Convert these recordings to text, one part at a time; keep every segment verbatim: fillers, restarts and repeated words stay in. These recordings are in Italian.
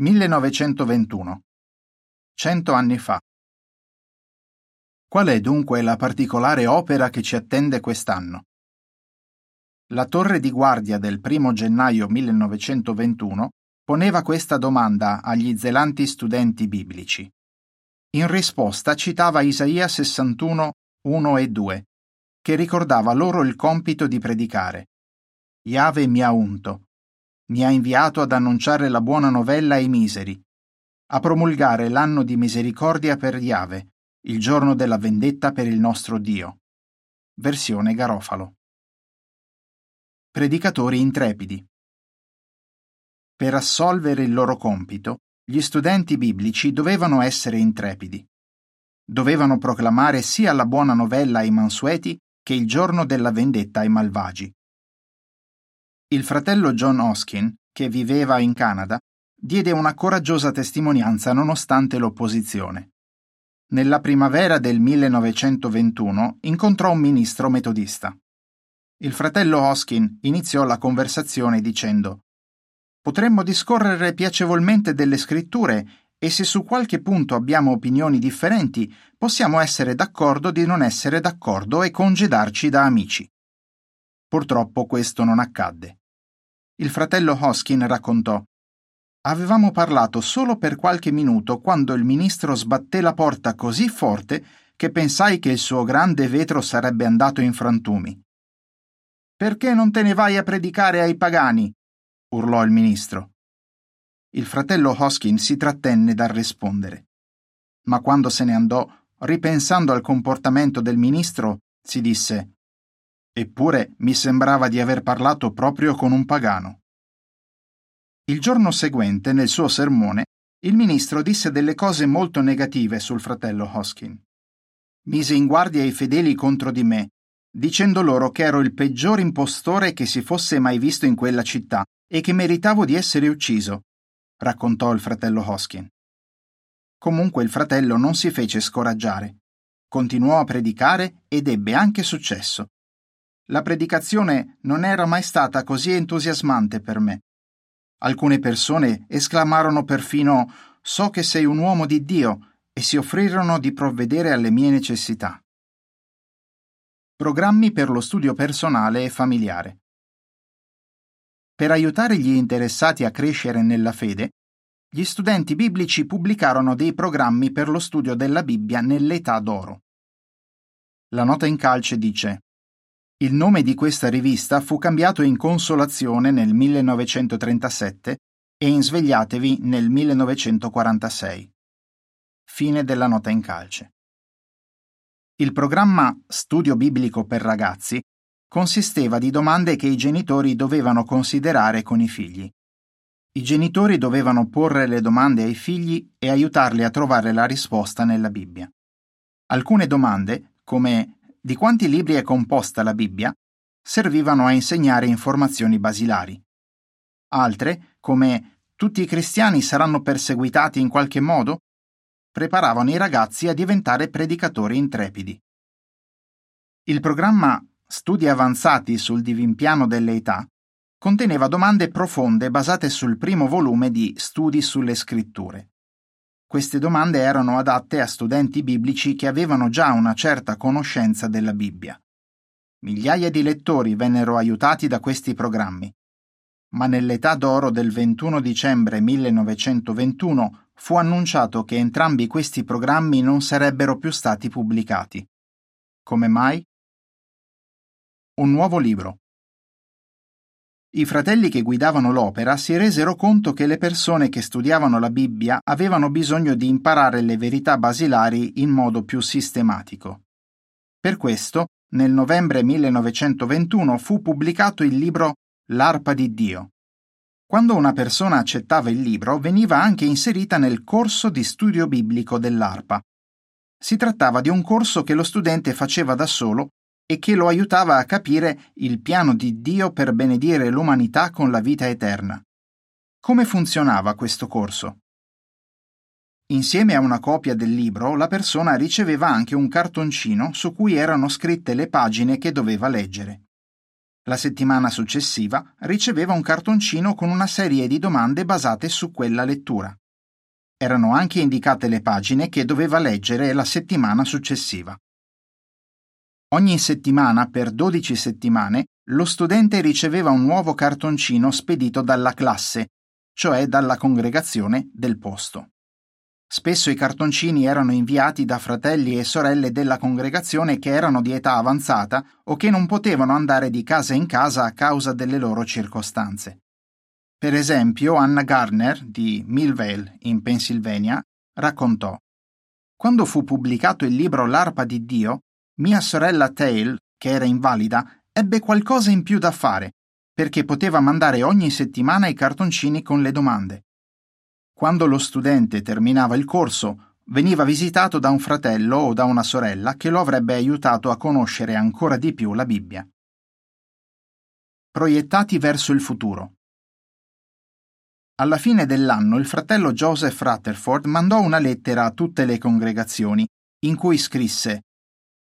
millenovecentoventuno. Cento anni fa. Qual è dunque la particolare opera che ci attende quest'anno? La torre di guardia del primo gennaio millenovecentoventuno poneva questa domanda agli zelanti studenti biblici. In risposta citava Isaia sessantuno, uno e due, che ricordava loro il compito di predicare. Jahve mi ha unto, mi ha inviato ad annunciare la buona novella ai miseri, a promulgare l'anno di misericordia per Jahve, il giorno della vendetta per il nostro Dio. Versione Garofalo. Predicatori intrepidi. Per assolvere il loro compito, gli studenti biblici dovevano essere intrepidi. Dovevano proclamare sia la buona novella ai mansueti che il giorno della vendetta ai malvagi. Il fratello John Hoskin, che viveva in Canada, diede una coraggiosa testimonianza nonostante l'opposizione. Nella primavera del millenovecentoventuno incontrò un ministro metodista. Il fratello Hoskin iniziò la conversazione dicendo: «Potremmo discorrere piacevolmente delle scritture e se su qualche punto abbiamo opinioni differenti, possiamo essere d'accordo di non essere d'accordo e congedarci da amici». Purtroppo questo non accadde. Il fratello Hoskin raccontò: «Avevamo parlato solo per qualche minuto quando il ministro sbatté la porta così forte che pensai che il suo grande vetro sarebbe andato in frantumi». «Perché non te ne vai a predicare ai pagani?» urlò il ministro. Il fratello Hoskin si trattenne dal rispondere. Ma quando se ne andò, ripensando al comportamento del ministro, si disse: «Eppure mi sembrava di aver parlato proprio con un pagano». Il giorno seguente, nel suo sermone, il ministro disse delle cose molto negative sul fratello Hoskin. Mise in guardia i fedeli contro di me, dicendo loro che ero il peggior impostore che si fosse mai visto in quella città e che meritavo di essere ucciso, raccontò il fratello Hoskin. Comunque il fratello non si fece scoraggiare. Continuò a predicare ed ebbe anche successo. La predicazione non era mai stata così entusiasmante per me. Alcune persone esclamarono perfino: «So che sei un uomo di Dio», e si offrirono di provvedere alle mie necessità. Programmi per lo studio personale e familiare. Per aiutare gli interessati a crescere nella fede, gli studenti biblici pubblicarono dei programmi per lo studio della Bibbia nell'età d'oro. La nota in calce dice: il nome di questa rivista fu cambiato in Consolazione nel millenovecentotrentasette e in Svegliatevi nel millenovecentoquarantasei. Fine della nota in calce. Il programma Studio Biblico per ragazzi consisteva di domande che i genitori dovevano considerare con i figli. I genitori dovevano porre le domande ai figli e aiutarli a trovare la risposta nella Bibbia. Alcune domande, come di quanti libri è composta la Bibbia, servivano a insegnare informazioni basilari. Altre, come tutti i cristiani saranno perseguitati in qualche modo, preparavano i ragazzi a diventare predicatori intrepidi. Il programma Studi avanzati sul divin piano delle età conteneva domande profonde basate sul primo volume di Studi sulle scritture. Queste domande erano adatte a studenti biblici che avevano già una certa conoscenza della Bibbia. Migliaia di lettori vennero aiutati da questi programmi, ma nell'età d'oro del ventuno dicembre millenovecentoventuno fu annunciato che entrambi questi programmi non sarebbero più stati pubblicati. Come mai? Un nuovo libro. I fratelli che guidavano l'opera si resero conto che le persone che studiavano la Bibbia avevano bisogno di imparare le verità basilari in modo più sistematico. Per questo, nel novembre millenovecentoventuno fu pubblicato il libro L'Arpa di Dio. Quando una persona accettava il libro, veniva anche inserita nel corso di studio biblico dell'Arpa. Si trattava di un corso che lo studente faceva da solo e che lo aiutava a capire il piano di Dio per benedire l'umanità con la vita eterna. Come funzionava questo corso? Insieme a una copia del libro, la persona riceveva anche un cartoncino su cui erano scritte le pagine che doveva leggere. La settimana successiva riceveva un cartoncino con una serie di domande basate su quella lettura. Erano anche indicate le pagine che doveva leggere la settimana successiva. Ogni settimana, per dodici settimane, lo studente riceveva un nuovo cartoncino spedito dalla classe, cioè dalla congregazione del posto. Spesso i cartoncini erano inviati da fratelli e sorelle della congregazione che erano di età avanzata o che non potevano andare di casa in casa a causa delle loro circostanze. Per esempio, Anna Gardner, di Millvale, in Pennsylvania, raccontò: «Quando fu pubblicato il libro L'Arpa di Dio, mia sorella Thale, che era invalida, ebbe qualcosa in più da fare, perché poteva mandare ogni settimana i cartoncini con le domande. Quando lo studente terminava il corso, veniva visitato da un fratello o da una sorella che lo avrebbe aiutato a conoscere ancora di più la Bibbia». Proiettati verso il futuro. Alla fine dell'anno il fratello Joseph Rutherford mandò una lettera a tutte le congregazioni, in cui scrisse: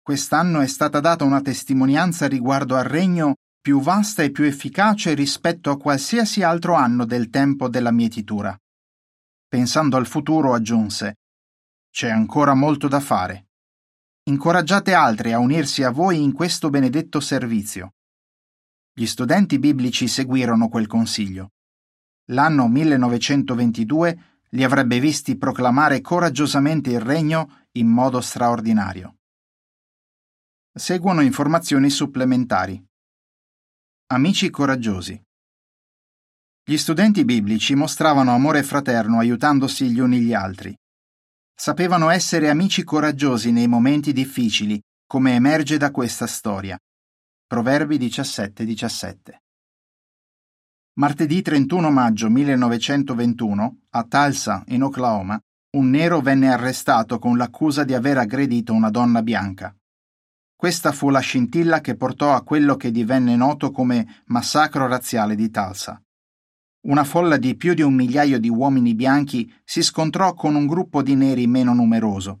«Quest'anno è stata data una testimonianza riguardo al regno più vasta e più efficace rispetto a qualsiasi altro anno del tempo della mietitura». Pensando al futuro, aggiunse: «C'è ancora molto da fare. Incoraggiate altri a unirsi a voi in questo benedetto servizio». Gli studenti biblici seguirono quel consiglio. L'anno millenovecentoventidue li avrebbe visti proclamare coraggiosamente il regno in modo straordinario. Seguono informazioni supplementari. Amici coraggiosi. Gli studenti biblici mostravano amore fraterno aiutandosi gli uni gli altri. Sapevano essere amici coraggiosi nei momenti difficili, come emerge da questa storia. Proverbi diciassette diciassette. Martedì trentuno maggio millenovecentoventuno, a Tulsa, in Oklahoma, un nero venne arrestato con l'accusa di aver aggredito una donna bianca. Questa fu la scintilla che portò a quello che divenne noto come massacro razziale di Tulsa. Una folla di più di un migliaio di uomini bianchi si scontrò con un gruppo di neri meno numeroso.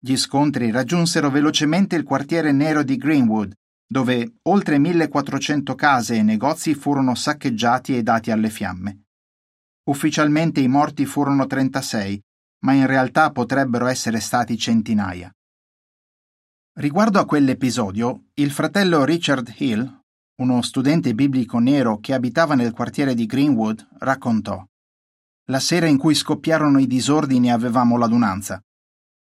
Gli scontri raggiunsero velocemente il quartiere nero di Greenwood, dove oltre millequattrocento case e negozi furono saccheggiati e dati alle fiamme. Ufficialmente i morti furono trentasei, ma in realtà potrebbero essere stati centinaia. Riguardo a quell'episodio, il fratello Richard Hill, uno studente biblico nero che abitava nel quartiere di Greenwood, raccontò: «La sera in cui scoppiarono i disordini avevamo l'adunanza.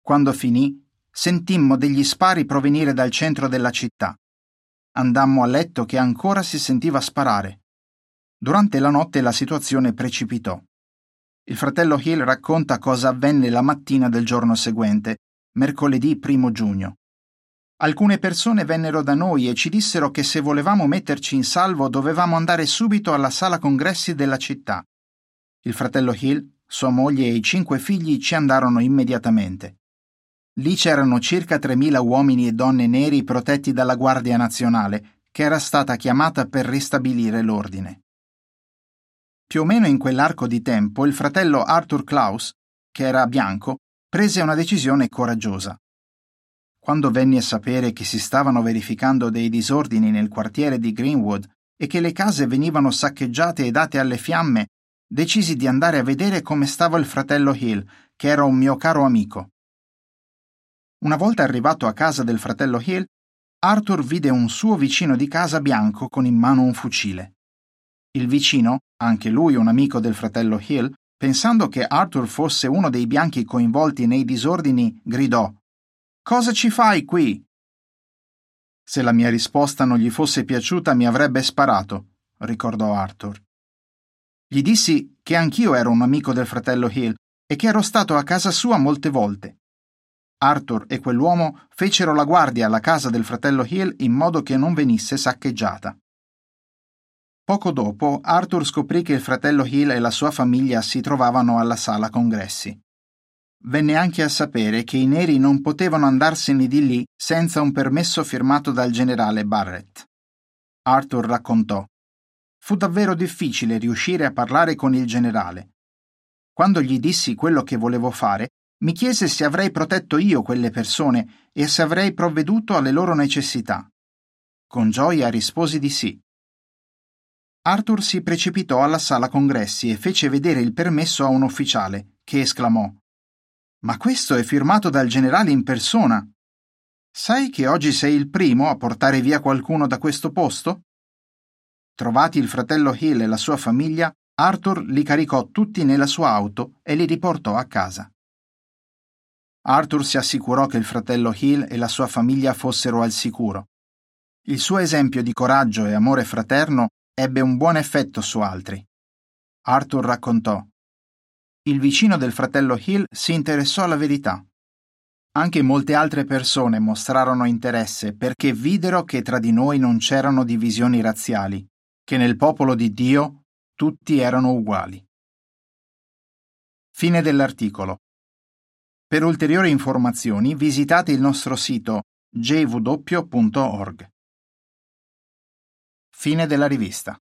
Quando finì, sentimmo degli spari provenire dal centro della città. Andammo a letto che ancora si sentiva sparare. Durante la notte la situazione precipitò». Il fratello Hill racconta cosa avvenne la mattina del giorno seguente, mercoledì primo giugno. «Alcune persone vennero da noi e ci dissero che se volevamo metterci in salvo dovevamo andare subito alla sala congressi della città. Il fratello Hill, sua moglie e i cinque figli ci andarono immediatamente. Lì c'erano circa tremila uomini e donne neri protetti dalla Guardia Nazionale, che era stata chiamata per ristabilire l'ordine». Più o meno in quell'arco di tempo il fratello Arthur Klaus, che era bianco, prese una decisione coraggiosa. Quando venni a sapere che si stavano verificando dei disordini nel quartiere di Greenwood e che le case venivano saccheggiate e date alle fiamme, decisi di andare a vedere come stava il fratello Hill, che era un mio caro amico. Una volta arrivato a casa del fratello Hill, Arthur vide un suo vicino di casa bianco con in mano un fucile. Il vicino, anche lui un amico del fratello Hill, pensando che Arthur fosse uno dei bianchi coinvolti nei disordini, gridò: «Cosa ci fai qui?» «Se la mia risposta non gli fosse piaciuta mi avrebbe sparato», ricordò Arthur. «Gli dissi che anch'io ero un amico del fratello Hill e che ero stato a casa sua molte volte». Arthur e quell'uomo fecero la guardia alla casa del fratello Hill in modo che non venisse saccheggiata. Poco dopo Arthur scoprì che il fratello Hill e la sua famiglia si trovavano alla sala congressi. Venne anche a sapere che i neri non potevano andarsene di lì senza un permesso firmato dal generale Barrett. Arthur raccontò: «Fu davvero difficile riuscire a parlare con il generale. Quando gli dissi quello che volevo fare, mi chiese se avrei protetto io quelle persone e se avrei provveduto alle loro necessità. Con gioia risposi di sì. Arthur si precipitò alla sala congressi e fece vedere il permesso a un ufficiale, che esclamò: «Ma questo è firmato dal generale in persona! Sai che oggi sei il primo a portare via qualcuno da questo posto?» Trovati il fratello Hill e la sua famiglia, Arthur li caricò tutti nella sua auto e li riportò a casa. Arthur si assicurò che il fratello Hill e la sua famiglia fossero al sicuro. Il suo esempio di coraggio e amore fraterno ebbe un buon effetto su altri. Arthur raccontò: «Il vicino del fratello Hill si interessò alla verità. Anche molte altre persone mostrarono interesse perché videro che tra di noi non c'erano divisioni razziali, che nel popolo di Dio tutti erano uguali». Fine dell'articolo. Per ulteriori informazioni visitate il nostro sito j w punto org. Fine della rivista.